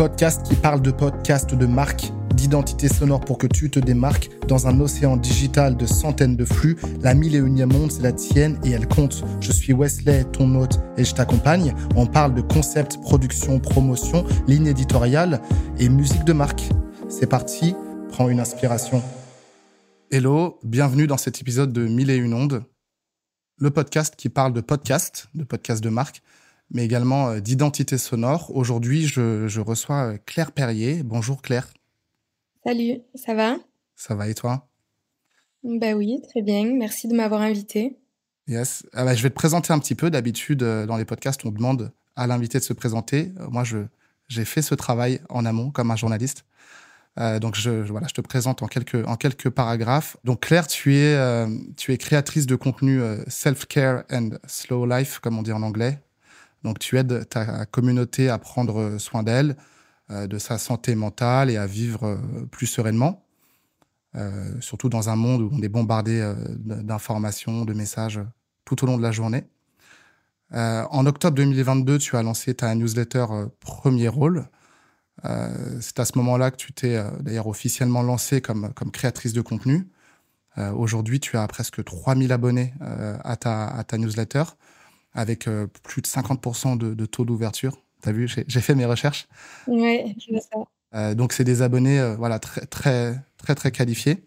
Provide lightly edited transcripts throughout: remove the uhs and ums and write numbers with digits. podcast qui parle de podcasts de marque, d'identité sonore pour que tu te démarques dans un océan digital de centaines de flux. La 1001e onde, c'est la tienne et elle compte. Je suis Wesley, ton hôte, et je t'accompagne. On parle de concept, production, promotion, ligne éditoriale et musique de marque. C'est parti, prends une inspiration. Hello, bienvenue dans cet épisode de 1001 ondes, le podcast qui parle de podcasts de marque, mais également d'identité sonore. Aujourd'hui, je reçois Claire Perrier. Bonjour Claire. Salut, ça va ? Ça va et toi ? Bah oui, très bien, merci de m'avoir invité. Yes, je vais te présenter un petit peu. D'habitude, dans les podcasts, on demande à l'invité de se présenter. Moi, j'ai fait ce travail en amont, comme un journaliste. Donc, je te présente en quelques paragraphes. Donc, Claire, tu es créatrice de contenu self-care and slow life, comme on dit en anglais. Donc, tu aides ta communauté à prendre soin d'elle, de sa santé mentale et à vivre plus sereinement, surtout dans un monde où on est bombardé d'informations, de messages tout au long de la journée. En octobre 2022, tu as lancé ta newsletter Premier Rôle. C'est à ce moment-là que tu t'es d'ailleurs officiellement lancée comme créatrice de contenu. Aujourd'hui, tu as presque 3000 abonnés à ta newsletter, avec plus de 50% de taux d'ouverture. T'as vu, j'ai fait mes recherches. Oui, je vois ça. Donc, c'est des abonnés très, très, très, très qualifiés.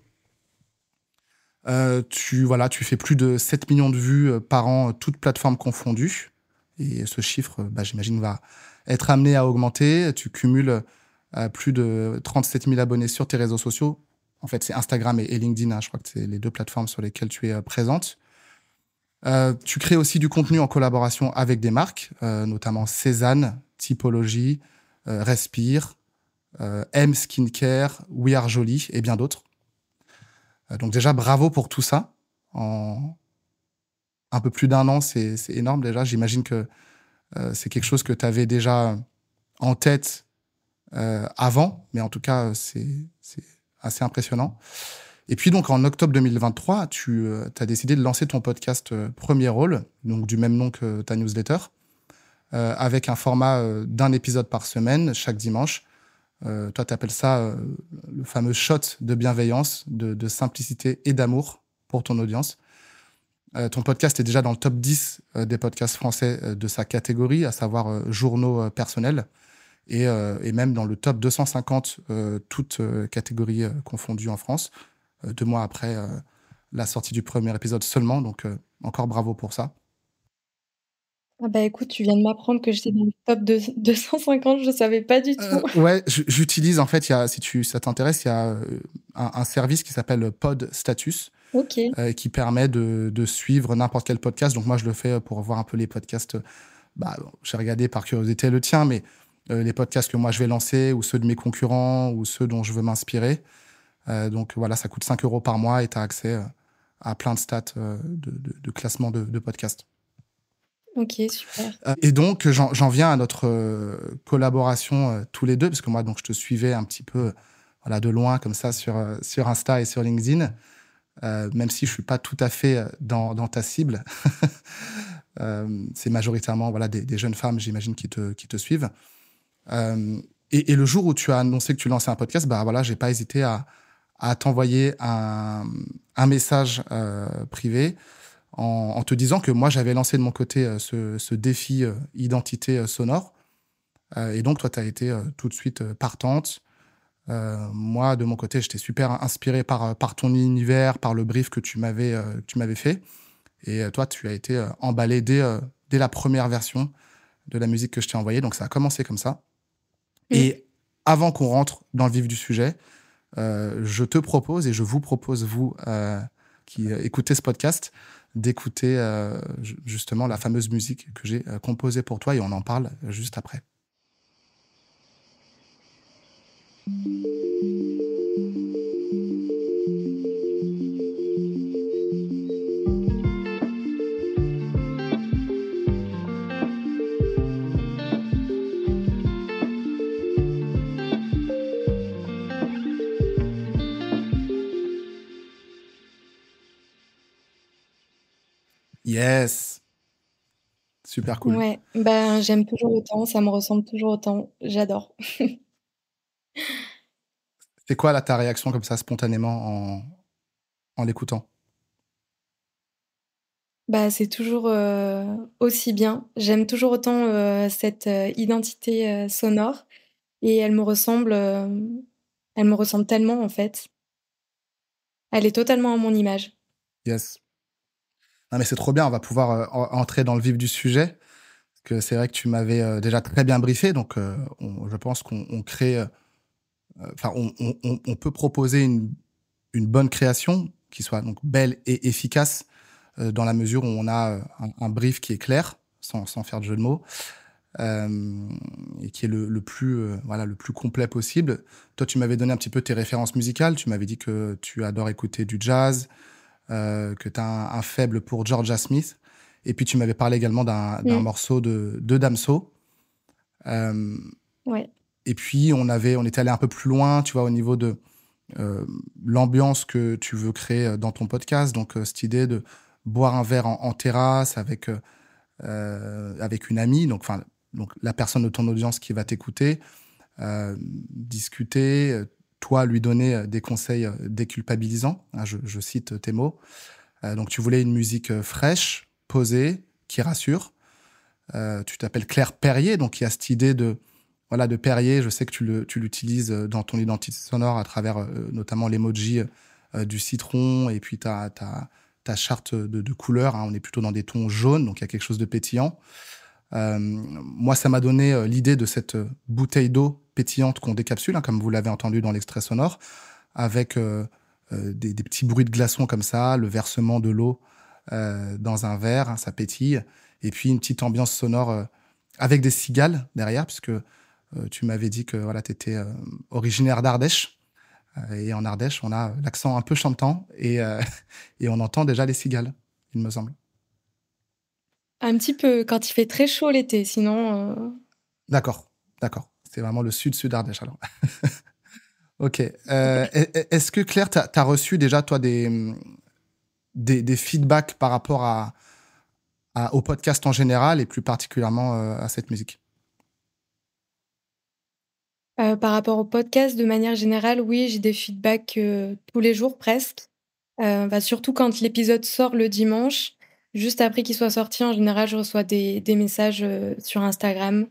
Tu fais plus de 7 millions de vues par an, toutes plateformes confondues. Et ce chiffre, j'imagine, va être amené à augmenter. Tu cumules plus de 37 000 abonnés sur tes réseaux sociaux. En fait, c'est Instagram et LinkedIn. Je crois que c'est les deux plateformes sur lesquelles tu es présente. Tu crées aussi du contenu en collaboration avec des marques, notamment Cézanne, Typologie, Respire, M Skincare, We Are Jolie et bien d'autres. Donc déjà, bravo pour tout ça. En un peu plus d'un an, c'est énorme déjà. J'imagine que c'est quelque chose que tu avais déjà en tête avant, mais en tout cas, c'est assez impressionnant. Et puis donc, en octobre 2023, tu as décidé de lancer ton podcast Premier Rôle, donc du même nom que ta newsletter, avec un format d'un épisode par semaine, chaque dimanche. Toi, tu appelles ça le fameux shot de bienveillance, de simplicité et d'amour pour ton audience. Ton podcast est déjà dans le top 10 des podcasts français de sa catégorie, à savoir journaux personnels, et même dans le top 250, toutes catégories confondues en France. 2 mois après la sortie du premier épisode seulement. Donc, encore bravo pour ça. Ah bah écoute, tu viens de m'apprendre que j'étais dans le top 250. Je ne savais pas du tout. Ouais, j'utilise, en fait, si ça t'intéresse, il y a un service qui s'appelle Podstatus. OK. Qui permet de suivre n'importe quel podcast. Donc, moi, je le fais pour voir un peu les podcasts. J'ai regardé par curiosité le tien, mais les podcasts que moi, je vais lancer ou ceux de mes concurrents ou ceux dont je veux m'inspirer. Donc voilà, ça coûte 5 € par mois et tu as accès à plein de stats de classement de podcasts. Ok, super. Et donc, j'en viens à notre collaboration tous les deux, parce que moi, donc, je te suivais un petit peu de loin, comme ça, sur Insta et sur LinkedIn, même si je ne suis pas tout à fait dans ta cible. C'est majoritairement des jeunes femmes, j'imagine, qui te suivent. Et le jour où tu as annoncé que tu lançais un podcast, j'ai pas hésité à t'envoyer un message privé en te disant que moi, j'avais lancé de mon côté ce défi identité sonore. Et donc, toi, tu as été tout de suite partante. Moi, de mon côté, j'étais super inspiré par ton univers, par le brief que tu m'avais fait. Et toi, tu as été emballé dès la première version de la musique que je t'ai envoyée. Donc, ça a commencé comme ça. Et avant qu'on rentre dans le vif du sujet, je te propose et je vous propose, vous qui écoutez ce podcast, d'écouter justement la fameuse musique que j'ai composée pour toi et on en parle juste après. Yes. Super cool. Ouais, j'aime toujours autant, ça me ressemble toujours autant, j'adore. C'est quoi là, ta réaction comme ça, spontanément, en l'écoutant? Bah, c'est toujours aussi bien. J'aime toujours autant cette identité sonore et elle me ressemble tellement en fait. Elle est totalement à mon image. Yes. Non mais c'est trop bien, on va pouvoir entrer dans le vif du sujet. Parce que c'est vrai que tu m'avais déjà très bien briefé, donc je pense qu'on crée... Enfin, on peut proposer une bonne création qui soit donc belle et efficace, dans la mesure où on a un brief qui est clair, sans faire de jeu de mots, et qui est le plus complet possible. Toi, tu m'avais donné un petit peu tes références musicales. Tu m'avais dit que tu adores écouter du jazz, que tu as un faible pour Georgia Smith. Et puis, tu m'avais parlé également d'un morceau de Damso. Ouais. Et puis, on était allé un peu plus loin, tu vois, au niveau de l'ambiance que tu veux créer dans ton podcast. Donc, cette idée de boire un verre en terrasse avec une amie, donc la personne de ton audience qui va t'écouter, discuter, toi lui donner des conseils déculpabilisants, hein, je cite tes mots. Donc tu voulais une musique fraîche, posée, qui rassure. Tu t'appelles Claire Perrier, donc il y a cette idée de Perrier, je sais que tu l'utilises dans ton identité sonore à travers notamment l'emoji du citron, et puis ta charte de couleurs, hein, on est plutôt dans des tons jaunes, donc il y a quelque chose de pétillant. Moi, ça m'a donné l'idée de cette bouteille d'eau pétillante qu'on décapsule, hein, comme vous l'avez entendu dans l'extrait sonore, avec des petits bruits de glaçons comme ça, le versement de l'eau dans un verre, hein, ça pétille, et puis une petite ambiance sonore avec des cigales derrière, puisque tu m'avais dit que voilà, tu étais originaire d'Ardèche. Et en Ardèche, on a l'accent un peu chantant et on entend déjà les cigales, il me semble. Un petit peu, quand il fait très chaud l'été, sinon... D'accord. C'est vraiment le sud-sud Ardèche, alors. OK. Est-ce que, Claire, tu as reçu déjà, toi, des feedbacks par rapport au podcast en général et plus particulièrement à cette musique? Par rapport au podcast, de manière générale, oui, j'ai des feedbacks tous les jours presque. Surtout quand l'épisode sort le dimanche, juste après qu'il soit sorti, en général, je reçois des messages sur Instagram.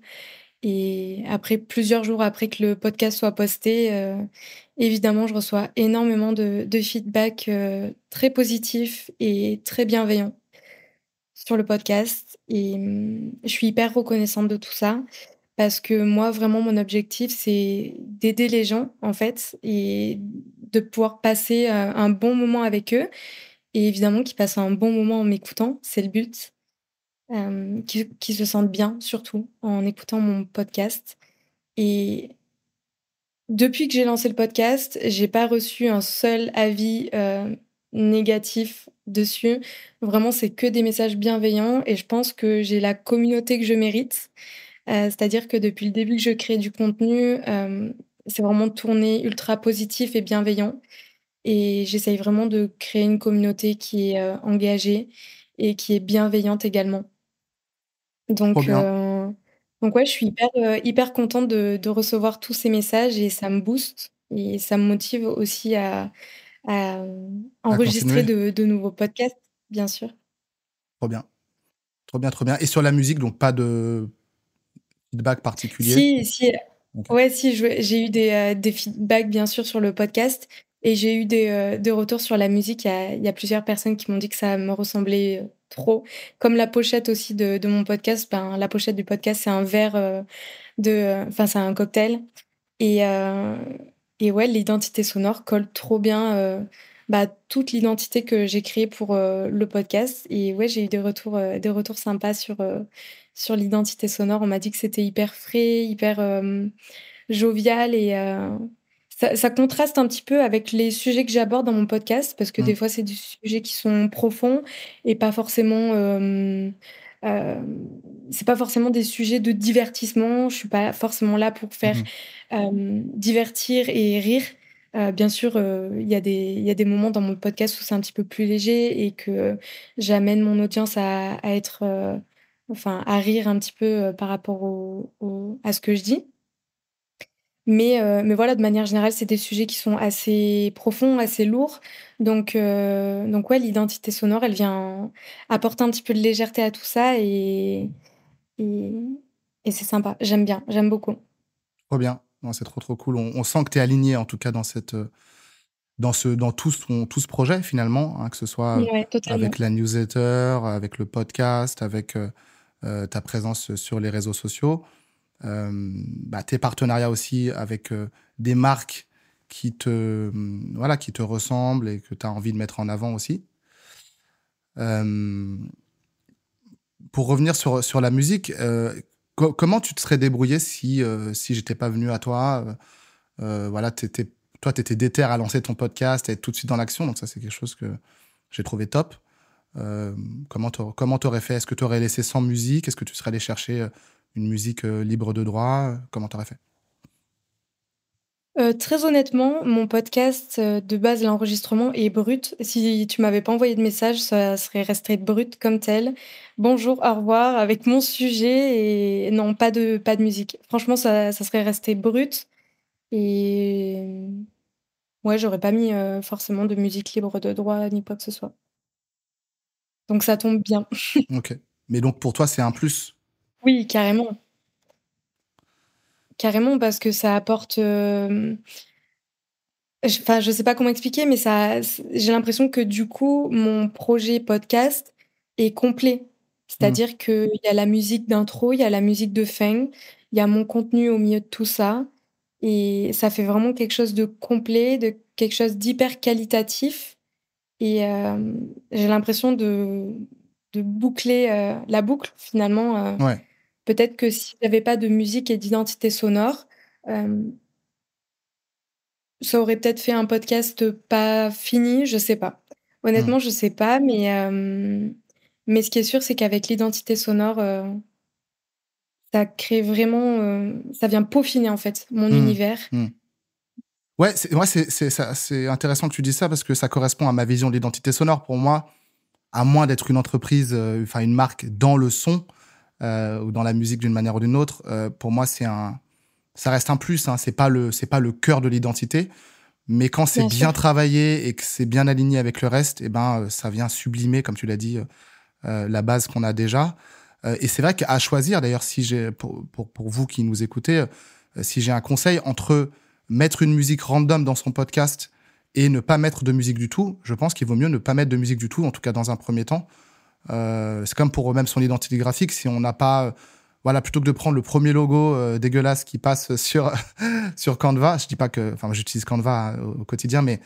Et après, plusieurs jours après que le podcast soit posté, évidemment, je reçois énormément de feedbacks très positifs et très bienveillants sur le podcast. Et je suis hyper reconnaissante de tout ça. Parce que moi, vraiment, mon objectif, c'est d'aider les gens, en fait, et de pouvoir passer un bon moment avec eux. Et évidemment, qu'ils passent un bon moment en m'écoutant, c'est le but. Qu'ils se sentent bien, surtout, en écoutant mon podcast. Et depuis que j'ai lancé le podcast, j'ai pas reçu un seul avis négatif dessus. Vraiment, c'est que des messages bienveillants. Et je pense que j'ai la communauté que je mérite. C'est-à-dire que depuis le début que je crée du contenu, c'est vraiment tourné ultra positif et bienveillant. Et j'essaye vraiment de créer une communauté qui est engagée et qui est bienveillante également. Donc ouais, je suis hyper contente de recevoir tous ces messages et ça me booste et ça me motive aussi à enregistrer de nouveaux podcasts, bien sûr. Trop bien. Et sur la musique, donc pas de... feedback particulier? Si. Okay. Ouais, si, j'ai eu des feedbacks, bien sûr, sur le podcast. Et j'ai eu des retours sur la musique. Il y a plusieurs personnes qui m'ont dit que ça me ressemblait trop. Comme la pochette aussi de mon podcast. Ben, la pochette du podcast, c'est un verre c'est un cocktail. Et ouais, l'identité sonore colle trop bien toute l'identité que j'ai créée pour le podcast. Et ouais, j'ai eu des retours sympas sur l'identité sonore. On m'a dit que c'était hyper frais, hyper jovial et ça contraste un petit peu avec les sujets que j'aborde dans mon podcast parce que des fois, c'est des sujets qui sont profonds et pas forcément... c'est pas forcément des sujets de divertissement. Je suis pas forcément là pour faire divertir et rire. Bien sûr, il y a des moments dans mon podcast où c'est un petit peu plus léger et que j'amène mon audience à être... à rire un petit peu par rapport à ce que je dis. Mais voilà, de manière générale, c'est des sujets qui sont assez profonds, assez lourds. Donc ouais, l'identité sonore, elle vient apporter un petit peu de légèreté à tout ça et c'est sympa. J'aime bien, j'aime beaucoup. Trop bien. Non, c'est trop, trop cool. On sent que tu es aligné, en tout cas, dans tout ce projet, finalement, hein, que ce soit avec la newsletter, avec le podcast, avec ta présence sur les réseaux sociaux. Tes partenariats aussi avec des marques qui te ressemblent et que tu as envie de mettre en avant aussi. Pour revenir sur la musique, comment tu te serais débrouillé si j'étais pas venu à toi? Toi, tu étais déter à lancer ton podcast et être tout de suite dans l'action. Donc ça, c'est quelque chose que j'ai trouvé top. Comment tu aurais fait? Est-ce que tu aurais laissé sans musique? Est-ce que tu serais allé chercher une musique libre de droit? Comment t'aurais fait? Très honnêtement, mon podcast, de base, l'enregistrement est brut. Si tu m'avais pas envoyé de message, ça serait resté brut comme tel. Bonjour, au revoir, avec mon sujet et non, pas de musique. Franchement, ça serait resté brut et ouais, j'aurais pas mis forcément de musique libre de droit ni quoi que ce soit. Donc ça tombe bien. Ok. Mais donc pour toi, c'est un plus? Oui, carrément. Carrément, parce que ça apporte... Enfin, je sais pas comment expliquer, mais j'ai l'impression que du coup, mon projet podcast est complet. C'est-à-dire qu'il y a la musique d'intro, il y a la musique de fin, il y a mon contenu au milieu de tout ça. Et ça fait vraiment quelque chose de complet, de quelque chose d'hyper qualitatif. Et j'ai l'impression de boucler la boucle, finalement. Peut-être que si j'avais pas de musique et d'identité sonore, ça aurait peut-être fait un podcast pas fini, je sais pas. Honnêtement, je sais pas, mais ce qui est sûr, c'est qu'avec l'identité sonore, ça crée vraiment, ça vient peaufiner en fait mon univers. Ouais, c'est intéressant que tu dises ça parce que ça correspond à ma vision de l'identité sonore. Pour moi, à moins d'être une entreprise, enfin une marque dans le son. Ou dans la musique d'une manière ou d'une autre, pour moi, ça reste un plus. Hein. C'est pas le cœur de l'identité, mais quand c'est bien travaillé et que c'est bien aligné avec le reste, et ça vient sublimer, comme tu l'as dit, la base qu'on a déjà. Et c'est vrai qu'à choisir, d'ailleurs, si j'ai pour vous qui nous écoutez, si j'ai un conseil entre mettre une musique random dans son podcast et ne pas mettre de musique du tout, je pense qu'il vaut mieux ne pas mettre de musique du tout, en tout cas dans un premier temps. C'est comme pour même son identité graphique, si on n'a pas plutôt que de prendre le premier logo dégueulasse qui passe sur Canva, je dis pas que j'utilise Canva au quotidien, mais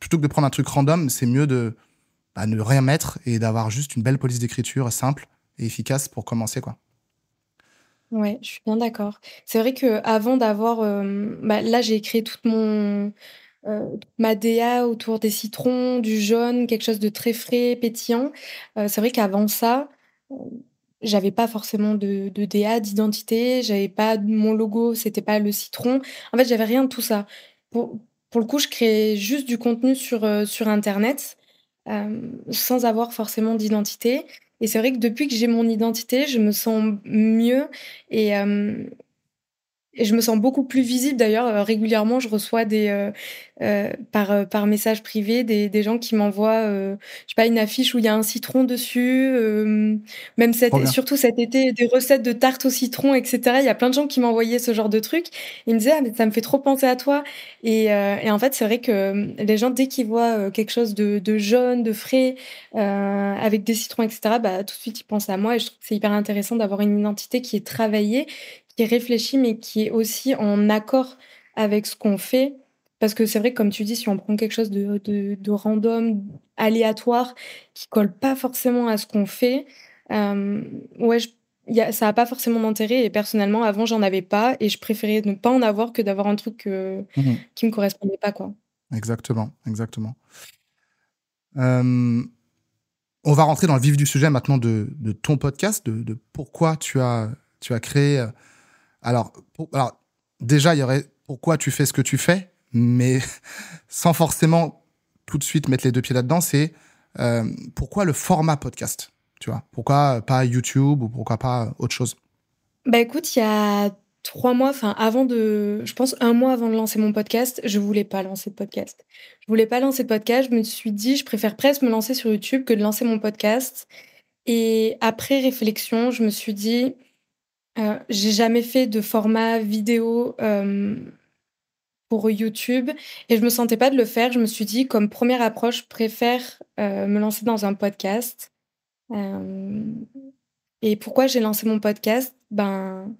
plutôt que de prendre un truc random, c'est mieux de ne rien mettre et d'avoir juste une belle police d'écriture simple et efficace pour commencer, quoi. Ouais, je suis bien d'accord. C'est vrai que avant d'avoir là j'ai créé toute ma DA autour des citrons, du jaune, quelque chose de très frais, pétillant. C'est vrai qu'avant ça, j'avais pas forcément de DA, d'identité, j'avais pas mon logo, c'était pas le citron. En fait, j'avais rien de tout ça. Pour le coup, je créais juste du contenu sur Internet, sans avoir forcément d'identité. Et c'est vrai que depuis que j'ai mon identité, je me sens mieux et je me sens beaucoup plus visible. D'ailleurs, régulièrement, je reçois par message privé des gens qui m'envoient, je sais pas, une affiche où il y a un citron dessus. Même surtout cet été, des recettes de tarte au citron, etc. Il y a plein de gens qui m'envoyaient ce genre de trucs. Ils me disaient, ah, mais ça me fait trop penser à toi. Et en fait, c'est vrai que les gens, dès qu'ils voient quelque chose de jaune, de frais, avec des citrons, etc., tout de suite, ils pensent à moi. Et je trouve que c'est hyper intéressant d'avoir une identité qui est travaillée, qui est réfléchi, mais qui est aussi en accord avec ce qu'on fait. Parce que c'est vrai que, comme tu dis, si on prend quelque chose de random, aléatoire, qui colle pas forcément à ce qu'on fait, ça a pas forcément d'intérêt. Et personnellement, avant, j'en avais pas. Et je préférais ne pas en avoir que d'avoir un truc qui me correspondait pas, quoi. Exactement. On va rentrer dans le vif du sujet maintenant de ton podcast, de pourquoi tu as créé... Alors, déjà, il y aurait pourquoi tu fais ce que tu fais, mais sans forcément tout de suite mettre les deux pieds là-dedans, c'est pourquoi le format podcast, tu vois? Pourquoi pas YouTube ou pourquoi pas autre chose? Bah écoute, il y a 3 mois, enfin avant de, je pense 1 mois avant de lancer mon podcast, je voulais pas lancer de podcast. Je voulais pas lancer de podcast, je me suis dit je préfère presque me lancer sur YouTube que de lancer mon podcast. Et après réflexion, je me suis dit j'ai jamais fait de format vidéo pour YouTube et je me sentais pas de le faire. Je me suis dit comme première approche, je préfère me lancer dans un podcast. Et pourquoi j'ai lancé mon podcast ? Ben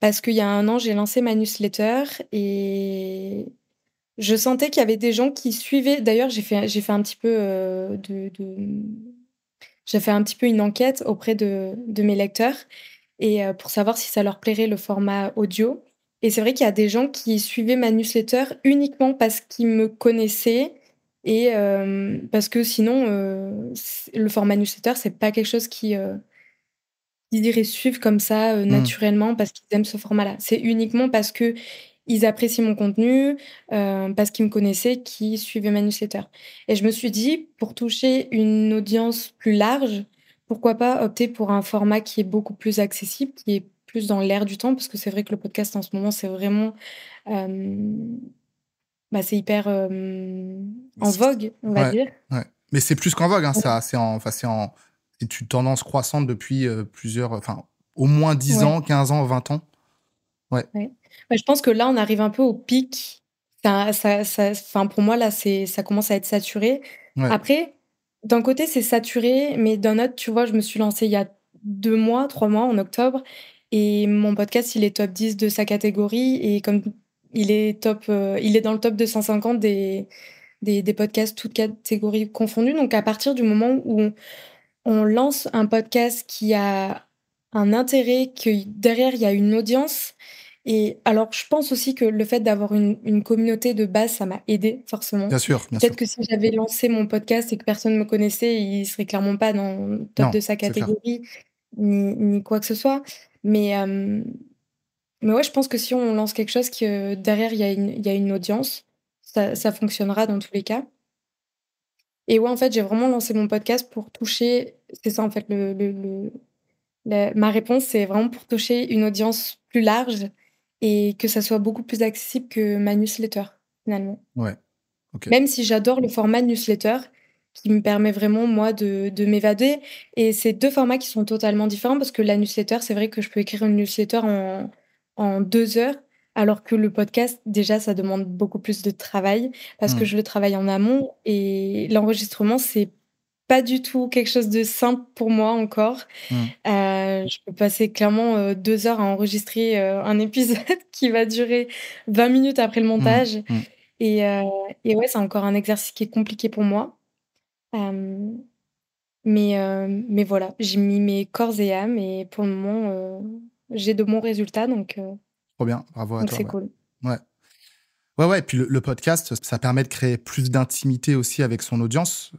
parce qu'il y a 1 an, j'ai lancé ma newsletter et je sentais qu'il y avait des gens qui suivaient. D'ailleurs, j'ai fait un petit peu j'ai fait un petit peu une enquête auprès de mes lecteurs et pour savoir si ça leur plairait le format audio. Et c'est vrai qu'il y a des gens qui suivaient ma newsletter uniquement parce qu'ils me connaissaient et parce que sinon, le format newsletter, c'est pas quelque chose qui... ils diraient suivre comme ça naturellement parce qu'ils aiment ce format-là. C'est uniquement parce qu'ils apprécient mon contenu, parce qu'ils me connaissaient, qu'ils suivaient ma newsletter. Et je me suis dit, pour toucher une audience plus large, pourquoi pas opter pour un format qui est beaucoup plus accessible, qui est plus dans l'air du temps, parce que c'est vrai que le podcast en ce moment, c'est vraiment... c'est hyper en vogue, on va dire. Ouais. Mais c'est plus qu'en vogue, hein, ça. C'est une tendance croissante depuis au moins 10 ans, 15 ans, 20 ans. Ouais. Je pense que là, on arrive un peu au pic. Pour moi, là, ça commence à être saturé. Ouais. Après, d'un côté, c'est saturé, mais d'un autre, tu vois, je me suis lancée il y a 3 mois, en octobre, et mon podcast, il est top 10 de sa catégorie, et comme il est dans le top 250 des podcasts, toutes catégories confondues. Donc, à partir du moment où on lance un podcast qui a un intérêt, que derrière, il y a une audience. Et alors, je pense aussi que le fait d'avoir une communauté de base, ça m'a aidée, forcément. Bien sûr, bien Peut-être sûr. Que si j'avais lancé mon podcast et que personne ne me connaissait, il ne serait clairement pas dans le top de sa catégorie, ni quoi que ce soit. Mais ouais, je pense que si on lance quelque chose que derrière, il y a une audience, ça fonctionnera dans tous les cas. Et ouais, en fait, j'ai vraiment lancé mon podcast pour toucher... C'est ça, en fait, ma réponse, c'est vraiment pour toucher une audience plus large et que ça soit beaucoup plus accessible que ma newsletter, finalement. Ouais, ok. Même si j'adore le format newsletter, qui me permet vraiment, moi, de m'évader. Et c'est 2 formats qui sont totalement différents, parce que la newsletter, c'est vrai que je peux écrire une newsletter en 2 heures, alors que le podcast, déjà, ça demande beaucoup plus de travail parce que je le travaille en amont et l'enregistrement, c'est pas du tout quelque chose de simple pour moi encore. Je peux passer clairement 2 heures à enregistrer un épisode qui va durer 20 minutes après le montage. Et ouais, c'est encore un exercice qui est compliqué pour moi. Mais voilà, j'ai mis mes corps et âme et pour le moment, j'ai de bons résultats, donc... Trop bien, bravo à toi. C'est cool. Ouais. Et puis le podcast, ça permet de créer plus d'intimité aussi avec son audience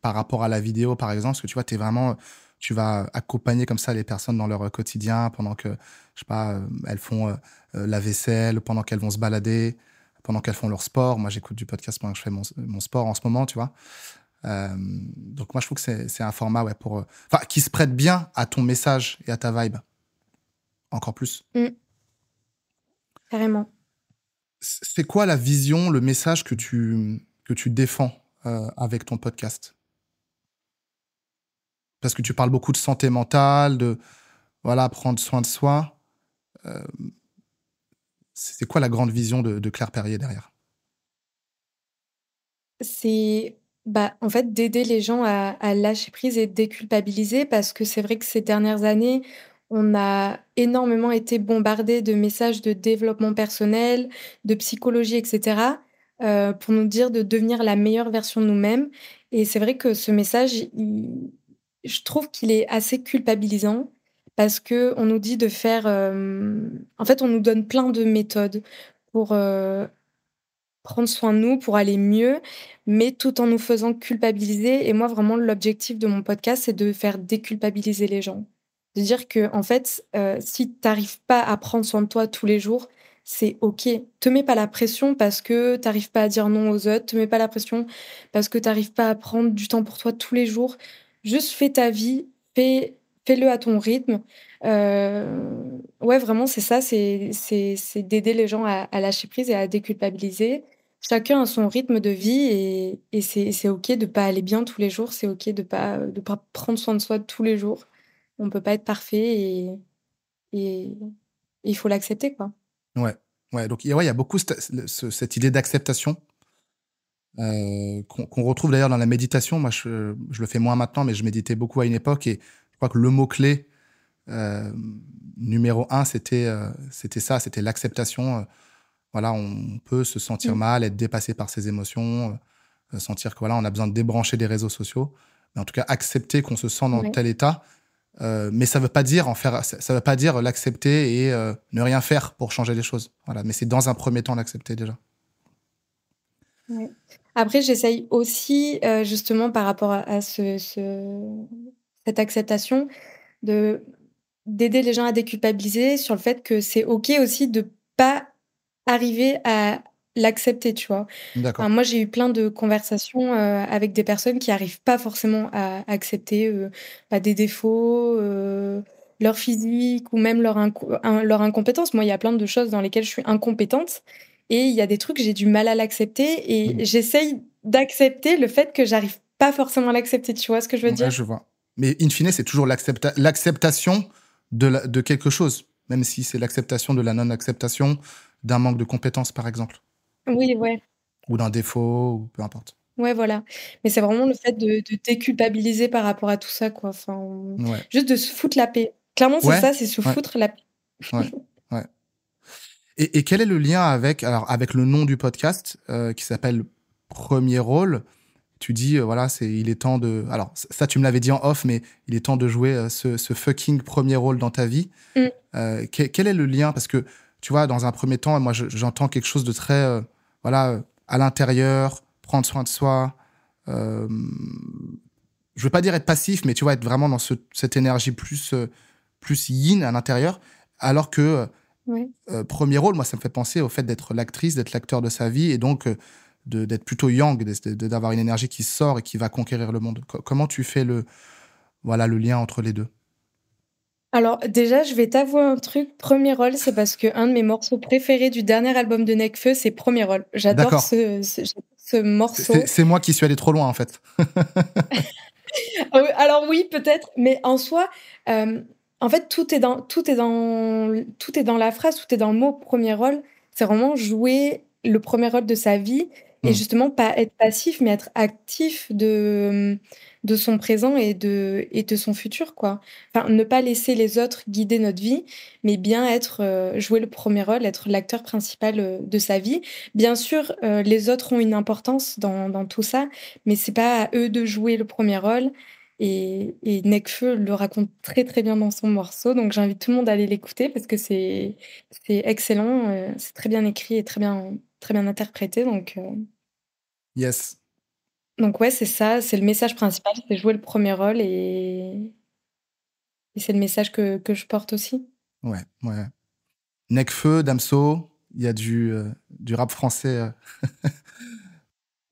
par rapport à la vidéo, par exemple. Parce que tu vois, tu vas accompagner comme ça les personnes dans leur quotidien pendant que, je sais pas, elles font la vaisselle, pendant qu'elles vont se balader, pendant qu'elles font leur sport. Moi, j'écoute du podcast pendant que je fais mon sport en ce moment, tu vois. Donc moi, je trouve que c'est un format qui se prête bien à ton message et à ta vibe. Encore plus. Carrément. C'est quoi la vision, le message que tu défends avec ton podcast ? Parce que tu parles beaucoup de santé mentale, de prendre soin de soi. C'est quoi la grande vision de Claire Perrier derrière ? C'est en fait d'aider les gens à lâcher prise et déculpabiliser, parce que c'est vrai que ces dernières années, on a énormément été bombardés de messages de développement personnel, de psychologie, etc., pour nous dire de devenir la meilleure version de nous-mêmes. Et c'est vrai que ce message, je trouve qu'il est assez culpabilisant parce qu'on nous dit de faire... En fait, on nous donne plein de méthodes pour prendre soin de nous, pour aller mieux, mais tout en nous faisant culpabiliser. Et moi, vraiment, l'objectif de mon podcast, c'est de faire déculpabiliser les gens. De dire que, en fait, si tu n'arrives pas à prendre soin de toi tous les jours, c'est OK. Te mets pas la pression parce que tu n'arrives pas à dire non aux autres. Te mets pas la pression parce que tu n'arrives pas à prendre du temps pour toi tous les jours. Juste fais ta vie, fais fais-le à ton rythme. Ouais, vraiment, c'est ça, c'est d'aider les gens à lâcher prise et à déculpabiliser. Chacun a son rythme de vie et c'est OK de ne pas aller bien tous les jours, c'est OK de ne pas prendre soin de soi tous les jours. On ne peut pas être parfait et il faut l'accepter, quoi. Ouais, donc il y a beaucoup cette idée d'acceptation qu'on retrouve d'ailleurs dans la méditation. Moi, je le fais moins maintenant, mais je méditais beaucoup à une époque et je crois que le mot-clé numéro 1, c'était ça, c'était l'acceptation. Voilà, on peut se sentir mal, être dépassé par ses émotions, sentir que voilà, on a besoin de débrancher des réseaux sociaux, mais en tout cas accepter qu'on se sent dans tel état. Mais ça ne veut pas dire l'accepter et ne rien faire pour changer les choses. Voilà, mais c'est dans un premier temps l'accepter déjà. Ouais. Après, j'essaye aussi justement par rapport à cette acceptation d'aider les gens à déculpabiliser sur le fait que c'est OK aussi de ne pas arriver à l'accepter, tu vois. D'accord. Enfin, moi, j'ai eu plein de conversations avec des personnes qui n'arrivent pas forcément à accepter des défauts, leur physique ou même leur incompétence. Moi, il y a plein de choses dans lesquelles je suis incompétente et il y a des trucs, j'ai du mal à l'accepter et j'essaye d'accepter le fait que je n'arrive pas forcément à l'accepter. Tu vois ce que je veux dire ? Ouais, je vois. Mais in fine, c'est toujours l'acceptation de quelque chose, même si c'est l'acceptation de la non-acceptation, d'un manque de compétences, par exemple. Oui, ouais. Ou d'un défaut, ou peu importe. Ouais, voilà. Mais c'est vraiment le fait de déculpabiliser par rapport à tout ça, quoi. Enfin, juste de se foutre la paix. Clairement, c'est ça, c'est se foutre la paix. Ouais. Et quel est le lien avec le nom du podcast qui s'appelle Premier Rôle ? Tu dis, il est temps de... Alors, ça, tu me l'avais dit en off, mais il est temps de jouer ce fucking premier rôle dans ta vie. Quel est le lien ? Parce que, tu vois, dans un premier temps, moi, j'entends quelque chose de très... à l'intérieur, prendre soin de soi. Je veux pas dire être passif, mais tu vois, être vraiment dans cette énergie plus yin à l'intérieur. Alors que premier rôle, moi, ça me fait penser au fait d'être l'actrice, d'être l'acteur de sa vie. Et donc... d'être plutôt yang, d'avoir une énergie qui sort et qui va conquérir le monde. Comment tu fais le lien entre les deux ? Alors déjà, je vais t'avouer un truc. Premier rôle, c'est parce qu'un de mes morceaux préférés du dernier album de Nekfeu, c'est Premier rôle. J'adore ce morceau. C'est moi qui suis allée trop loin, en fait. Alors oui, peut-être, mais en soi... en fait, tout est dans la phrase, tout est dans le mot premier rôle. C'est vraiment jouer le premier rôle de sa vie. Et justement, pas être passif, mais être actif de son présent et de son futur, quoi. Enfin, ne pas laisser les autres guider notre vie, mais bien jouer le premier rôle, être l'acteur principal de sa vie. Bien sûr, les autres ont une importance dans tout ça, mais c'est pas à eux de jouer le premier rôle. Et Nekfeu le raconte très, très bien dans son morceau. Donc, j'invite tout le monde à aller l'écouter parce que c'est excellent. C'est très bien écrit et très bien interprété. Donc... Yes. Donc ouais, c'est ça, c'est le message principal, c'est jouer le premier rôle et c'est le message que je porte aussi. Ouais. Nekfeu, Damso, il y a du rap français.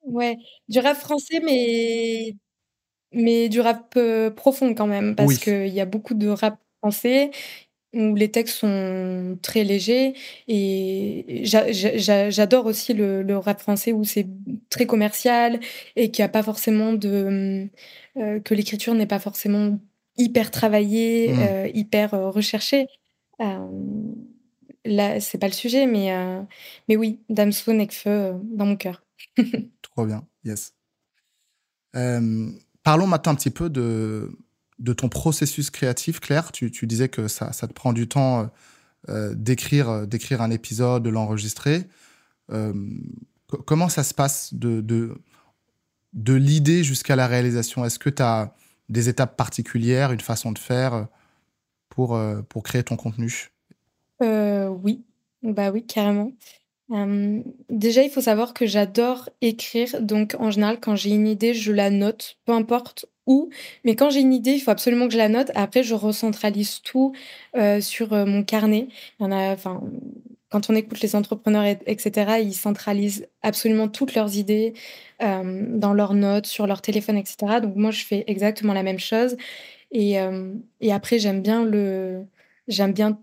Ouais, du rap français, mais du rap profond quand même, parce qu'il y a beaucoup de rap français où les textes sont très légers et j'adore aussi le rap français où c'est très commercial et qu'il y a pas forcément que l'écriture n'est pas forcément hyper travaillée, hyper recherchée. Là, c'est pas le sujet, mais oui, Damso, Nekfeu, dans mon cœur. Trop bien, yes. Parlons maintenant un petit peu de ton processus créatif, Claire. Tu disais que ça te prend du temps d'écrire un épisode, de l'enregistrer. Comment ça se passe de l'idée jusqu'à la réalisation ? Est-ce que tu as des étapes particulières, une façon de faire pour créer ton contenu ? Oui, carrément. Déjà, il faut savoir que j'adore écrire. Donc, en général, quand j'ai une idée, je la note, peu importe où. Mais quand j'ai une idée, il faut absolument que je la note. Après, je recentralise tout sur mon carnet. Il y en a... Quand on écoute les entrepreneurs, etc., ils centralisent absolument toutes leurs idées dans leurs notes, sur leur téléphone, etc. Donc moi, je fais exactement la même chose. Et après, j'aime bien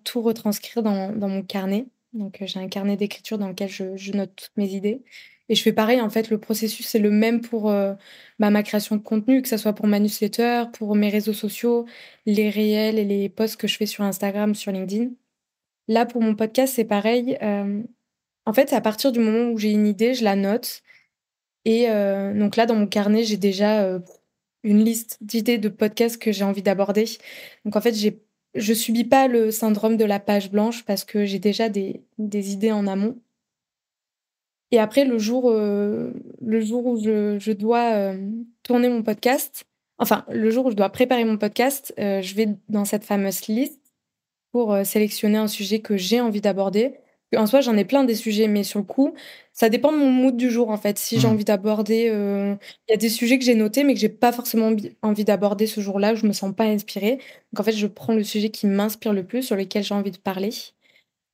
tout retranscrire dans mon carnet. Donc j'ai un carnet d'écriture dans lequel je note toutes mes idées. Et je fais pareil, en fait, le processus, c'est le même pour ma création de contenu, que ce soit pour ma newsletter, pour mes réseaux sociaux, les réels et les posts que je fais sur Instagram, sur LinkedIn. Là, pour mon podcast, c'est pareil. En fait, à partir du moment où j'ai une idée, je la note. Et donc là, dans mon carnet, j'ai déjà une liste d'idées de podcasts que j'ai envie d'aborder. Donc en fait, je subis pas le syndrome de la page blanche parce que j'ai déjà des idées en amont. Et après, le jour où je dois tourner mon podcast, enfin, le jour où je dois préparer mon podcast, je vais dans cette fameuse liste pour sélectionner un sujet que j'ai envie d'aborder. En soi, j'en ai plein des sujets, mais sur le coup, ça dépend de mon mood du jour, en fait. Si j'ai envie d'aborder... Il y a des sujets que j'ai notés, mais que j'ai pas forcément envie d'aborder ce jour-là, où je me sens pas inspirée. Donc, en fait, je prends le sujet qui m'inspire le plus, sur lequel j'ai envie de parler.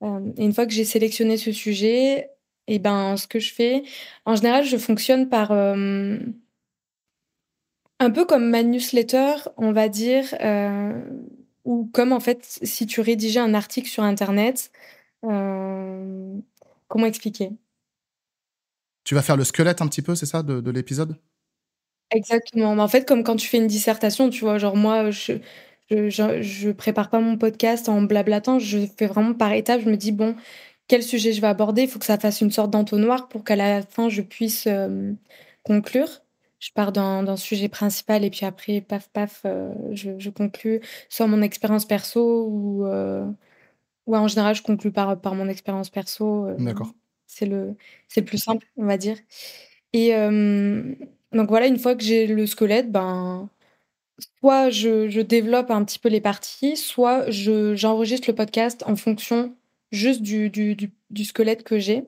Et une fois que j'ai sélectionné ce sujet, eh ben, ce que je fais... En général, je fonctionne par... un peu comme ma newsletter, on va dire... Ou comme, en fait, si tu rédigeais un article sur Internet, comment expliquer ? Tu vas faire le squelette un petit peu, c'est ça, de l'épisode ? Exactement. Mais en fait, comme quand tu fais une dissertation, tu vois, genre moi, je prépare pas mon podcast en blablatant, je fais vraiment par étapes, je me dis, bon, quel sujet je vais aborder ? Il faut que ça fasse une sorte d'entonnoir pour qu'à la fin, je puisse conclure. Je pars d'un sujet principal et puis après, je conclue soit mon expérience perso ou en général, je conclue par mon expérience perso. D'accord. C'est le plus simple, on va dire. Et donc voilà, une fois que j'ai le squelette, ben, soit je développe un petit peu les parties, soit j'enregistre le podcast en fonction juste du squelette que j'ai.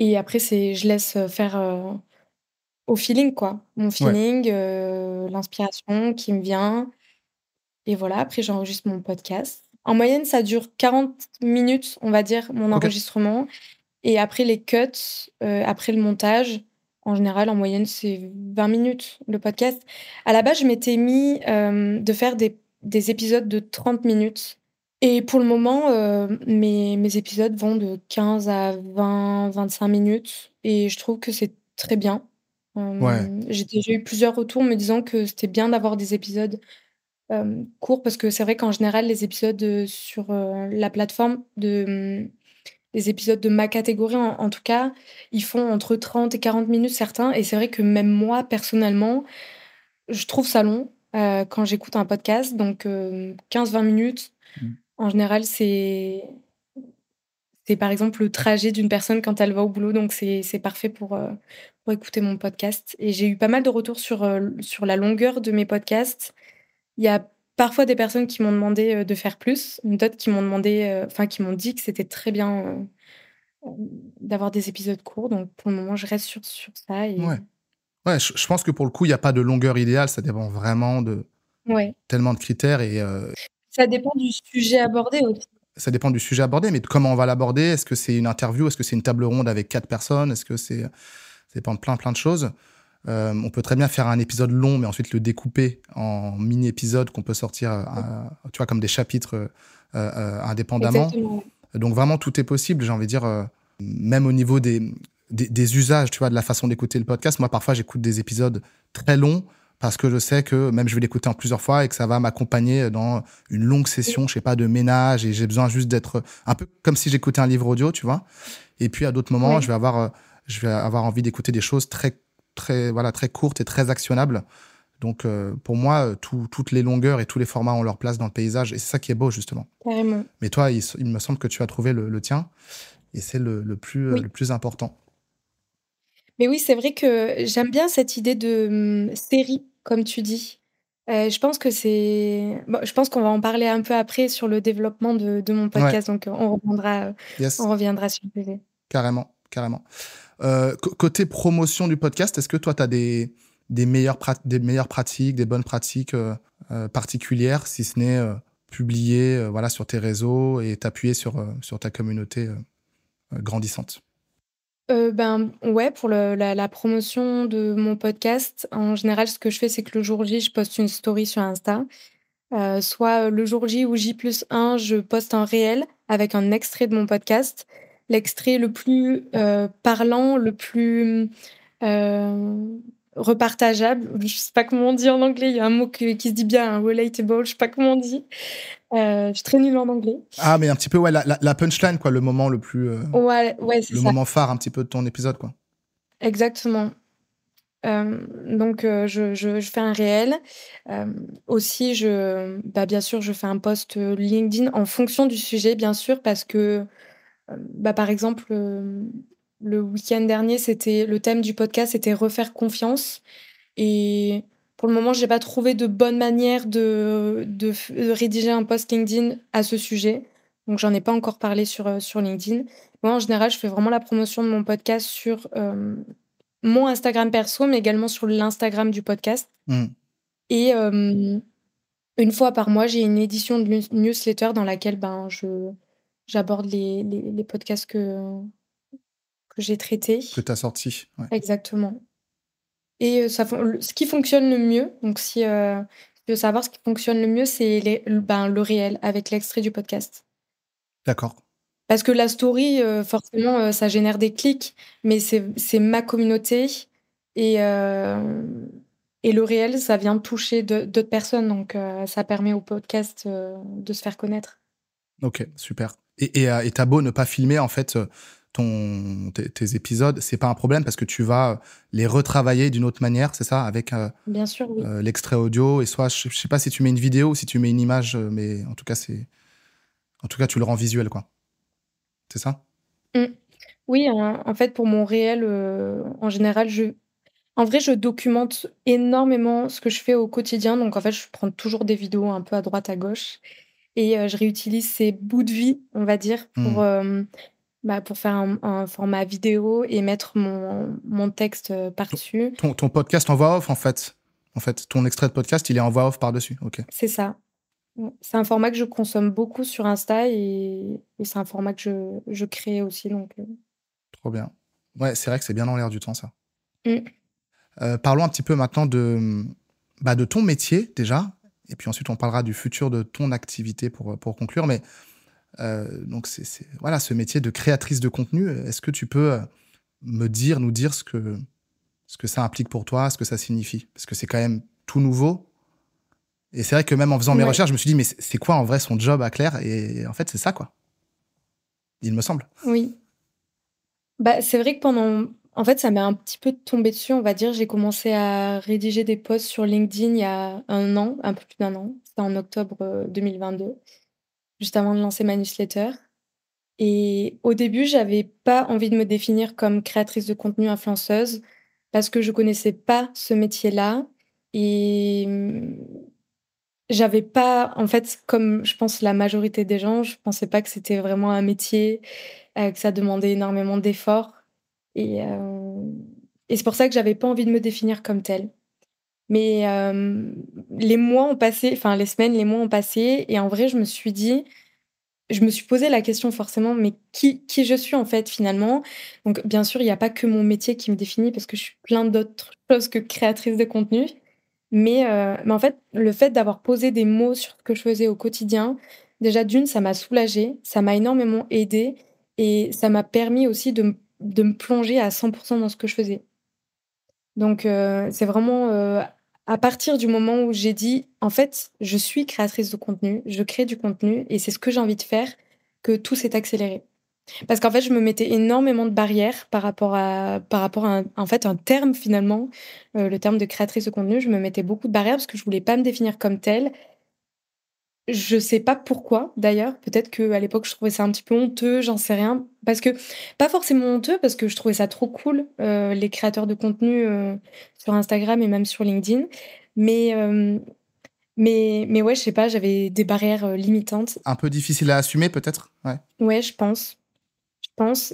Et après, je laisse faire... au feeling, quoi. Mon feeling, ouais. L'inspiration qui me vient. Et voilà, après, j'enregistre mon podcast. En moyenne, ça dure 40 minutes, on va dire, mon enregistrement. Et après, les cuts, après le montage, en général, en moyenne, c'est 20 minutes, le podcast. À la base, je m'étais mis de faire des épisodes de 30 minutes. Et pour le moment, mes épisodes vont de 15 à 20, 25 minutes. Et je trouve que c'est très bien. Ouais. J'ai déjà eu plusieurs retours me disant que c'était bien d'avoir des épisodes courts parce que c'est vrai qu'en général les épisodes sur la plateforme les épisodes de ma catégorie en tout cas ils font entre 30 et 40 minutes certains et c'est vrai que même moi personnellement je trouve ça long quand j'écoute un podcast donc 15-20 minutes en général c'est par exemple le trajet d'une personne quand elle va au boulot, donc c'est parfait pour écouter mon podcast. Et j'ai eu pas mal de retours sur la longueur de mes podcasts. Il y a parfois des personnes qui m'ont demandé de faire plus, d'autres qui m'ont demandé, qui m'ont dit que c'était très bien d'avoir des épisodes courts. Donc pour le moment, je reste sur ça. Et... Ouais, je pense que pour le coup, il n'y a pas de longueur idéale. Ça dépend vraiment de tellement de critères. Et, ça dépend du sujet abordé aussi. Ça dépend du sujet abordé, mais de comment on va l'aborder. Est-ce que c'est une interview ? Est-ce que c'est une table ronde avec 4 personnes ? Est-ce que c'est... Ça dépend de plein de choses. On peut très bien faire un épisode long, mais ensuite le découper en mini-épisodes qu'on peut sortir, tu vois, comme des chapitres indépendamment. Exactement. Donc vraiment, tout est possible, j'ai envie de dire, même au niveau des usages, tu vois, de la façon d'écouter le podcast. Moi, parfois, j'écoute des épisodes très longs, parce que je sais que même je vais l'écouter en plusieurs fois et que ça va m'accompagner dans une longue session, je sais pas, de ménage et j'ai besoin juste d'être un peu comme si j'écoutais un livre audio, tu vois. Et puis à d'autres moments, je vais avoir envie d'écouter des choses très courtes et très actionnables. Donc pour moi, toutes les longueurs et tous les formats ont leur place dans le paysage et c'est ça qui est beau justement. Carrément. Mais toi, il me semble que tu as trouvé le tien et c'est le plus important. Mais oui, c'est vrai que j'aime bien cette idée de série, comme tu dis. Je pense que je pense qu'on va en parler un peu après sur le développement de mon podcast. Ouais. Donc, on reviendra sur le sujet. Carrément. Côté promotion du podcast, est-ce que toi, tu as des meilleures pratiques, des bonnes pratiques particulières, si ce n'est publier voilà, sur tes réseaux et t'appuyer sur ta communauté grandissante? Ouais, pour la promotion de mon podcast, en général, ce que je fais, c'est que le jour J, je poste une story sur Insta. Soit le jour J ou J+1, je poste un réel avec un extrait de mon podcast. L'extrait le plus parlant, le plus repartageable. Je ne sais pas comment on dit en anglais. Il y a un mot qui se dit bien, hein, relatable. Je ne sais pas comment on dit. Je suis très nulle en anglais. Ah, mais un petit peu, ouais, la punchline, quoi, le moment le plus... ouais, c'est le ça. Moment phare un petit peu de ton épisode, quoi. Exactement. Donc, je fais un réel. Aussi, bien sûr, je fais un post LinkedIn en fonction du sujet, bien sûr, parce que, par exemple, le week-end dernier, le thème du podcast, c'était « Refaire confiance ». Et pour le moment, je n'ai pas trouvé de bonne manière de rédiger un post LinkedIn à ce sujet. Donc, je n'en ai pas encore parlé sur LinkedIn. Moi, en général, je fais vraiment la promotion de mon podcast sur... mon Instagram perso, mais également sur l'Instagram du podcast. Mmh. Et une fois par mois, j'ai une édition de newsletter dans laquelle j'aborde les podcasts que j'ai traités. Que tu as sortis. Ouais. Exactement. Et ce qui fonctionne le mieux, donc si tu veux savoir ce qui fonctionne le mieux, c'est le réel avec l'extrait du podcast. D'accord. Parce que la story, forcément, ça génère des clics, mais c'est ma communauté et le réel, ça vient toucher d'autres personnes. Donc, ça permet au podcast de se faire connaître. Ok, super. Et t'as beau ne pas filmer, en fait, tes épisodes, c'est pas un problème parce que tu vas les retravailler d'une autre manière, c'est ça, avec bien sûr, oui. L'extrait audio. Et soit, je ne sais pas si tu mets une vidéo ou si tu mets une image, mais en tout cas, tu le rends visuel, quoi. C'est ça ? Mmh. Oui, hein. En fait, pour mon réel, en général, en vrai, je documente énormément ce que je fais au quotidien. Donc, en fait, je prends toujours des vidéos un peu à droite, à gauche. Et je réutilise ces bouts de vie, on va dire, pour faire un format vidéo et mettre mon texte par-dessus. Ton podcast en voix off, en fait. En fait, ton extrait de podcast, il est en voix off par-dessus. Ok. C'est ça. C'est un format que je consomme beaucoup sur Insta et c'est un format que je crée aussi. Donc... Trop bien. Ouais, c'est vrai que c'est bien dans l'air du temps, ça. Mm. Parlons un petit peu maintenant de ton métier, déjà. Et puis ensuite, on parlera du futur de ton activité pour conclure. Mais donc, voilà, ce métier de créatrice de contenu, est-ce que tu peux nous dire ce que ça implique pour toi, ce que ça signifie ? Parce que c'est quand même tout nouveau. Et c'est vrai que même en faisant mes recherches, je me suis dit, mais c'est quoi en vrai son job à Claire ? Et en fait, c'est ça, quoi. Il me semble. Oui. C'est vrai que en fait, ça m'est un petit peu tombé dessus, on va dire. J'ai commencé à rédiger des posts sur LinkedIn il y a un peu plus d'un an. C'était en octobre 2022, juste avant de lancer ma newsletter. Et au début, j'avais pas envie de me définir comme créatrice de contenu influenceuse parce que je connaissais pas ce métier-là. Et... J'avais pas, en fait, comme je pense la majorité des gens, je pensais pas que c'était vraiment un métier, que ça demandait énormément d'efforts. Et c'est pour ça que j'avais pas envie de me définir comme telle. Mais les semaines, les mois ont passé. Et en vrai, je me suis posé la question forcément, mais qui je suis en fait finalement ? Donc, bien sûr, il n'y a pas que mon métier qui me définit parce que je suis plein d'autres choses que créatrice de contenu. Mais en fait, le fait d'avoir posé des mots sur ce que je faisais au quotidien, déjà d'une, ça m'a soulagée, ça m'a énormément aidée et ça m'a permis aussi de me plonger à 100% dans ce que je faisais. Donc, c'est vraiment à partir du moment où j'ai dit, en fait, je suis créatrice de contenu, je crée du contenu et c'est ce que j'ai envie de faire, que tout s'est accéléré. Parce qu'en fait, je me mettais énormément de barrières par rapport à en fait, un terme, finalement, le terme de créatrice de contenu. Je me mettais beaucoup de barrières parce que je ne voulais pas me définir comme telle. Je ne sais pas pourquoi, d'ailleurs. Peut-être qu'à l'époque, je trouvais ça un petit peu honteux, j'en sais rien. Parce que, pas forcément honteux, parce que je trouvais ça trop cool, les créateurs de contenu sur Instagram et même sur LinkedIn. Mais ouais, je ne sais pas, j'avais des barrières limitantes. Un peu difficile à assumer, peut-être ? Ouais, je pense.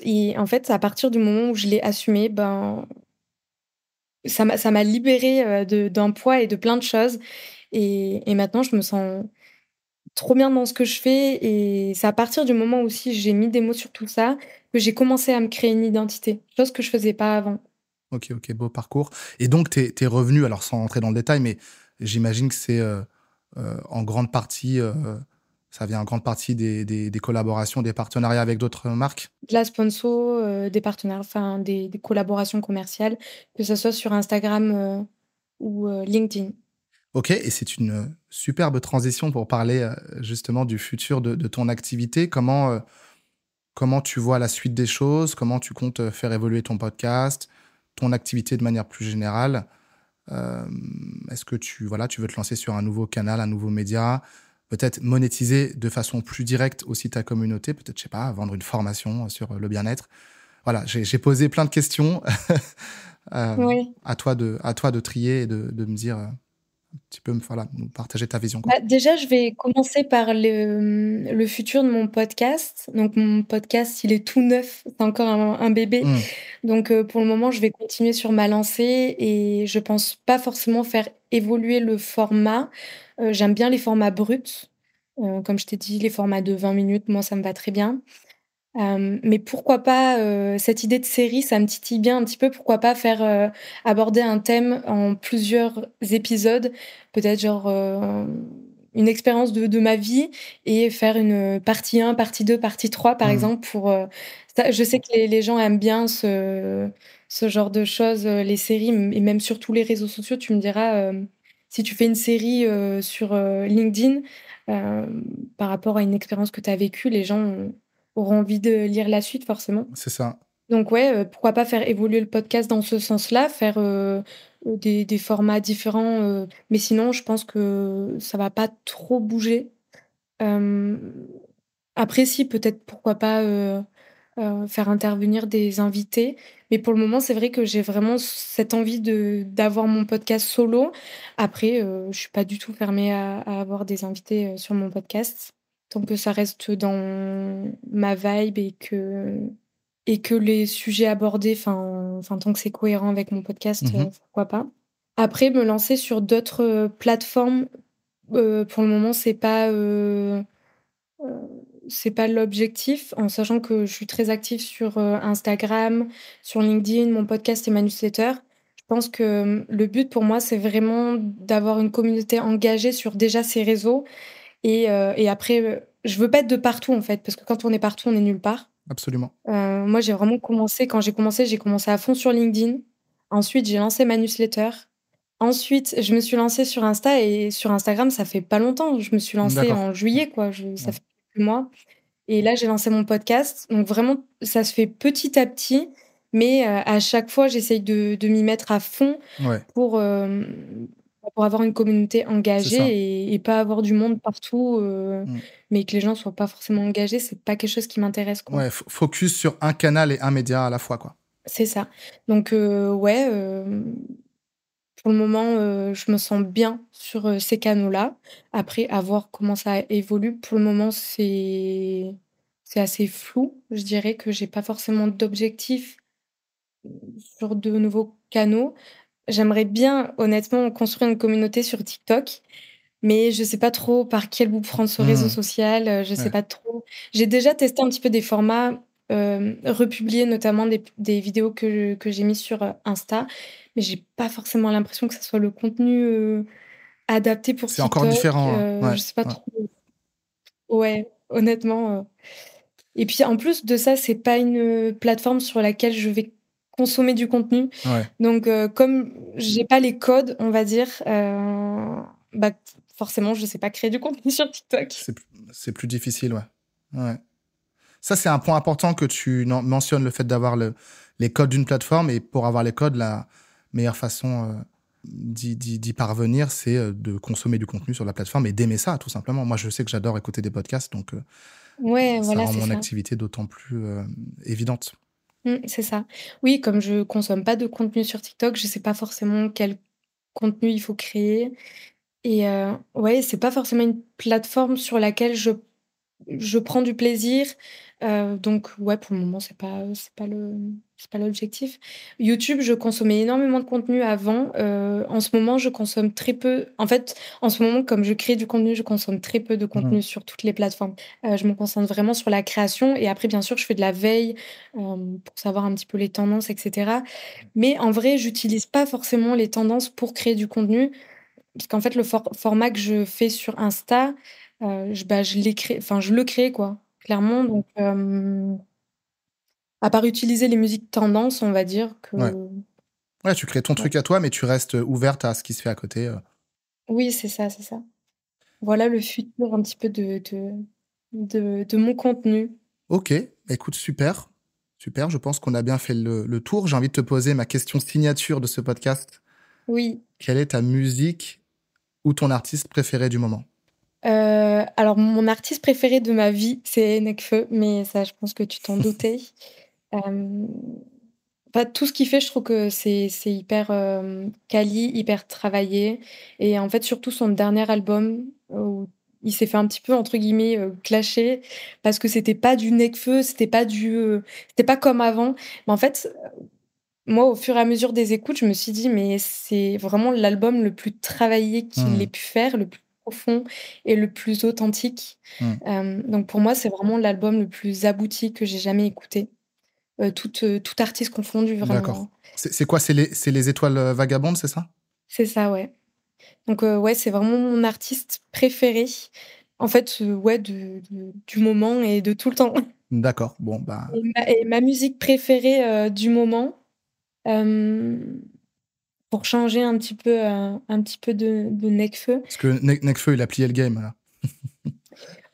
Et en fait, à partir du moment où je l'ai assumé, ça m'a libérée d'un poids et de plein de choses. Et maintenant, je me sens trop bien dans ce que je fais, et c'est à partir du moment où aussi j'ai mis des mots sur tout ça que j'ai commencé à me créer une identité, chose que je faisais pas avant. Ok, beau parcours. Et donc t'es revenu, alors sans rentrer dans le détail, mais j'imagine que c'est en grande partie, ça vient en grande partie des collaborations, des partenariats avec d'autres marques, de la sponsor, des partenaires, enfin des collaborations commerciales, que ça soit sur Instagram ou LinkedIn. Ok, et c'est une superbe transition pour parler justement du futur de ton activité. Comment tu vois la suite des choses? Comment tu comptes faire évoluer ton podcast, ton activité de manière plus générale? Est-ce que tu veux te lancer sur un nouveau canal, un nouveau média? Peut-être monétiser de façon plus directe aussi ta communauté? Peut-être, je sais pas, vendre une formation sur le bien-être? Voilà, j'ai posé plein de questions. Oui. À toi de trier et de me dire... Tu peux nous partager ta vision. Bah, déjà, je vais commencer par le futur de mon podcast. Donc, mon podcast, il est tout neuf. C'est encore un bébé. Donc, pour le moment, je vais continuer sur ma lancée et je ne pense pas forcément faire évoluer le format. J'aime bien les formats bruts. Comme je t'ai dit, les formats de 20 minutes, moi, ça me va très bien. Mais pourquoi pas, cette idée de série, ça me titille bien un petit peu, pourquoi pas faire aborder un thème en plusieurs épisodes, peut-être genre une expérience de ma vie, et faire une partie 1, partie 2, partie 3 par exemple, pour ça, je sais que les gens aiment bien ce genre de choses, les séries, et même sur tous les réseaux sociaux, tu me diras, si tu fais une série sur LinkedIn par rapport à une expérience que tu as vécue, les gens auront envie de lire la suite, forcément. C'est ça. Donc, pourquoi pas faire évoluer le podcast dans ce sens-là, faire des formats différents. Mais sinon, je pense que ça ne va pas trop bouger. Après, si, peut-être, pourquoi pas faire intervenir des invités. Mais pour le moment, c'est vrai que j'ai vraiment cette envie d'avoir mon podcast solo. Après, je ne suis pas du tout fermée à avoir des invités sur mon podcast. Tant que ça reste dans ma vibe et que les sujets abordés, tant que c'est cohérent avec mon podcast, pourquoi pas. Après, me lancer sur d'autres plateformes, pour le moment, c'est pas l'objectif, en sachant que je suis très active sur Instagram, sur LinkedIn, mon podcast et ma newsletter. Je pense que le but pour moi, c'est vraiment d'avoir une communauté engagée sur déjà ces réseaux. Et après, je veux pas être de partout, en fait, parce que quand on est partout, on est nulle part. Absolument. Moi, j'ai vraiment commencé, quand j'ai commencé à fond sur LinkedIn. Ensuite, j'ai lancé ma newsletter. Ensuite, je me suis lancée sur Insta, et sur Instagram, ça fait pas longtemps. Je me suis lancée en juillet, quoi. Ça fait quelques mois. Et là, j'ai lancé mon podcast. Donc vraiment, ça se fait petit à petit. Mais à chaque fois, j'essaye de m'y mettre à fond pour avoir une communauté engagée et pas avoir du monde partout, mais que les gens soient pas forcément engagés, c'est pas quelque chose qui m'intéresse, quoi. Ouais, focus sur un canal et un média à la fois, quoi. C'est ça. Donc pour le moment, je me sens bien sur ces canaux-là. Après, à voir comment ça évolue. Pour le moment, c'est assez flou. Je dirais que j'ai pas forcément d'objectif sur de nouveaux canaux. J'aimerais bien, honnêtement, construire une communauté sur TikTok, mais je ne sais pas trop par quel bout prendre ce réseau social. Je sais pas trop. J'ai déjà testé un petit peu des formats, republiés notamment des vidéos que j'ai mises sur Insta, mais je n'ai pas forcément l'impression que ce soit le contenu adapté pour TikTok. C'est encore différent. Je sais pas trop. Ouais, honnêtement. Et puis, en plus de ça, ce n'est pas une plateforme sur laquelle je vais consommer du contenu. Donc, comme j'ai pas les codes, on va dire, forcément, je sais pas créer du contenu sur TikTok. C'est plus difficile, ouais. Ça, c'est un point important que tu mentionnes, le fait d'avoir les codes d'une plateforme. Et pour avoir les codes, la meilleure façon d'y parvenir, c'est de consommer du contenu sur la plateforme et d'aimer ça, tout simplement. Moi, je sais que j'adore écouter des podcasts, donc ça rend mon activité d'autant plus évidente. C'est ça. Oui, comme je consomme pas de contenu sur TikTok, je sais pas forcément quel contenu il faut créer. Et c'est pas forcément une plateforme sur laquelle je je prends du plaisir. Donc, ouais, pour le moment, c'est pas l'objectif. YouTube, je consommais énormément de contenu avant. En ce moment, je consomme très peu. En fait, en ce moment, comme je crée du contenu, je consomme très peu de contenu sur toutes les plateformes. Je me concentre vraiment sur la création. Et après, bien sûr, je fais de la veille pour savoir un petit peu les tendances, etc. Mais en vrai, j'utilise pas forcément les tendances pour créer du contenu. Parce qu'en fait, le format que je fais sur Insta, je le crée, quoi. Clairement, donc, à part utiliser les musiques tendance, on va dire que... Ouais, tu crées ton truc à toi, mais tu restes ouverte à ce qui se fait à côté. Oui, c'est ça. Voilà le futur un petit peu de mon contenu. Ok, écoute, super. Je pense qu'on a bien fait le tour. J'ai envie de te poser ma question signature de ce podcast. Oui. Quelle est ta musique ou ton artiste préféré du moment ? Alors, mon artiste préféré de ma vie, c'est Nekfeu, mais ça, je pense que tu t'en doutais. Tout ce qu'il fait, je trouve que c'est hyper quali, hyper travaillé. Et en fait, surtout son dernier album, où il s'est fait un petit peu, entre guillemets, clasher, parce que c'était pas du Nekfeu, c'était pas comme avant. Mais en fait... Moi, au fur et à mesure des écoutes, je me suis dit, mais c'est vraiment l'album le plus travaillé qu'il ait pu faire, le plus profond et le plus authentique. Donc, pour moi, c'est vraiment l'album le plus abouti que j'ai jamais écouté. Tout artiste confondu, vraiment. D'accord. C'est quoi ? C'est les Étoiles vagabondes, c'est ça ? C'est ça, ouais. Donc, ouais, c'est vraiment mon artiste préféré, en fait, du moment et de tout le temps. D'accord, bon, bah... Et ma musique préférée du moment... pour changer un petit peu de Nekfeu. Parce que Nekfeu, il a plié le game, là.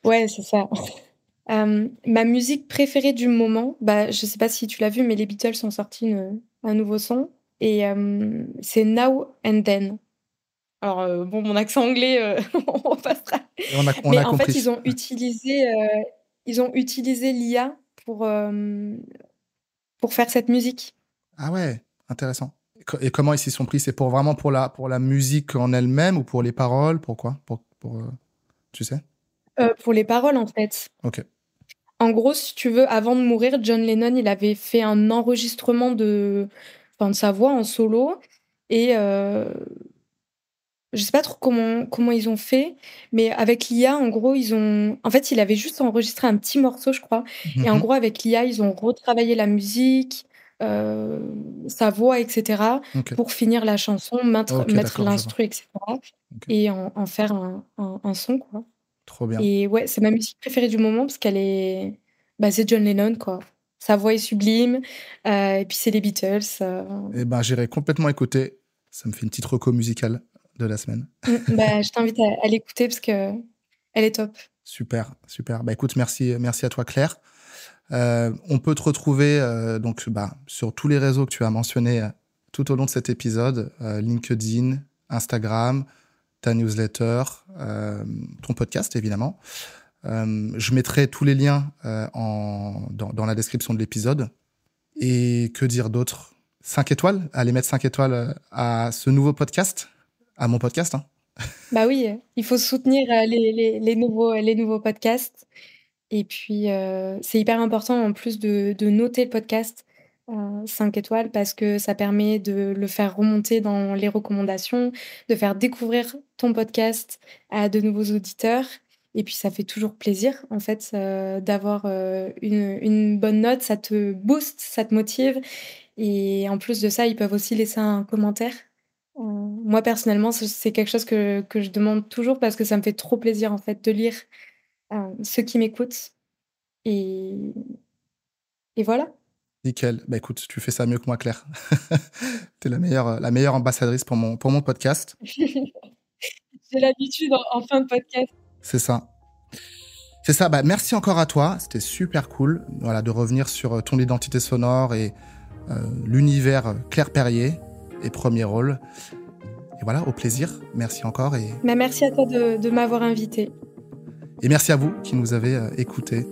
Ouais, c'est ça. Ma musique préférée du moment, je sais pas si tu l'as vu, mais les Beatles ont sorti un nouveau son. Et c'est Now and Then. Alors, mon accent anglais, on passera. Mais en fait, ils ont utilisé l'IA pour faire cette musique. Ah ouais, intéressant. Et comment ils s'y sont pris ? C'est pour la musique en elle-même ou pour les paroles ? Pourquoi ? Tu sais ? Pour les paroles, en fait. Ok. En gros, si tu veux, avant de mourir, John Lennon, il avait fait un enregistrement de sa voix en solo. Et je sais pas trop comment ils ont fait, mais avec l'IA, en gros, en fait, il avait juste enregistré un petit morceau, je crois. Mm-hmm. Et en gros, avec l'IA, ils ont retravaillé la musique... sa voix, etc. Okay. Pour finir la chanson, mettre l'instru, etc. Okay. Et en faire un son, quoi. Trop bien. Et ouais, c'est ma musique préférée du moment parce qu'elle est... c'est John Lennon, quoi. Sa voix est sublime. Et puis, c'est les Beatles. Et j'irai complètement écouter. Ça me fait une petite reco musicale de la semaine. Je t'invite à l'écouter parce qu'elle est top. Super, super. Écoute, merci à toi, Claire. On peut te retrouver sur tous les réseaux que tu as mentionnés tout au long de cet épisode, LinkedIn, Instagram, ta newsletter, ton podcast évidemment. Je mettrai tous les liens dans la description de l'épisode. Et que dire d'autre ? 5 étoiles ? Allez mettre 5 étoiles à ce nouveau podcast, à mon podcast. Hein. Bah oui, il faut soutenir les nouveaux podcasts. Et puis, c'est hyper important en plus de noter le podcast 5 étoiles parce que ça permet de le faire remonter dans les recommandations, de faire découvrir ton podcast à de nouveaux auditeurs. Et puis, ça fait toujours plaisir, en fait, d'avoir une bonne note. Ça te booste, ça te motive. Et en plus de ça, ils peuvent aussi laisser un commentaire. Moi, personnellement, c'est quelque chose que je demande toujours parce que ça me fait trop plaisir, en fait, de lire... ceux qui m'écoutent et voilà. Nickel, écoute, tu fais ça mieux que moi, Claire. T'es la meilleure ambassadrice pour mon podcast. J'ai l'habitude en fin de podcast. C'est ça, merci encore à toi, c'était super cool, voilà, de revenir sur ton identité sonore et l'univers Claire Perrier et Premier Rôle, et voilà, au plaisir, merci encore. Merci à toi de m'avoir invitée. Et merci à vous qui nous avez écoutés.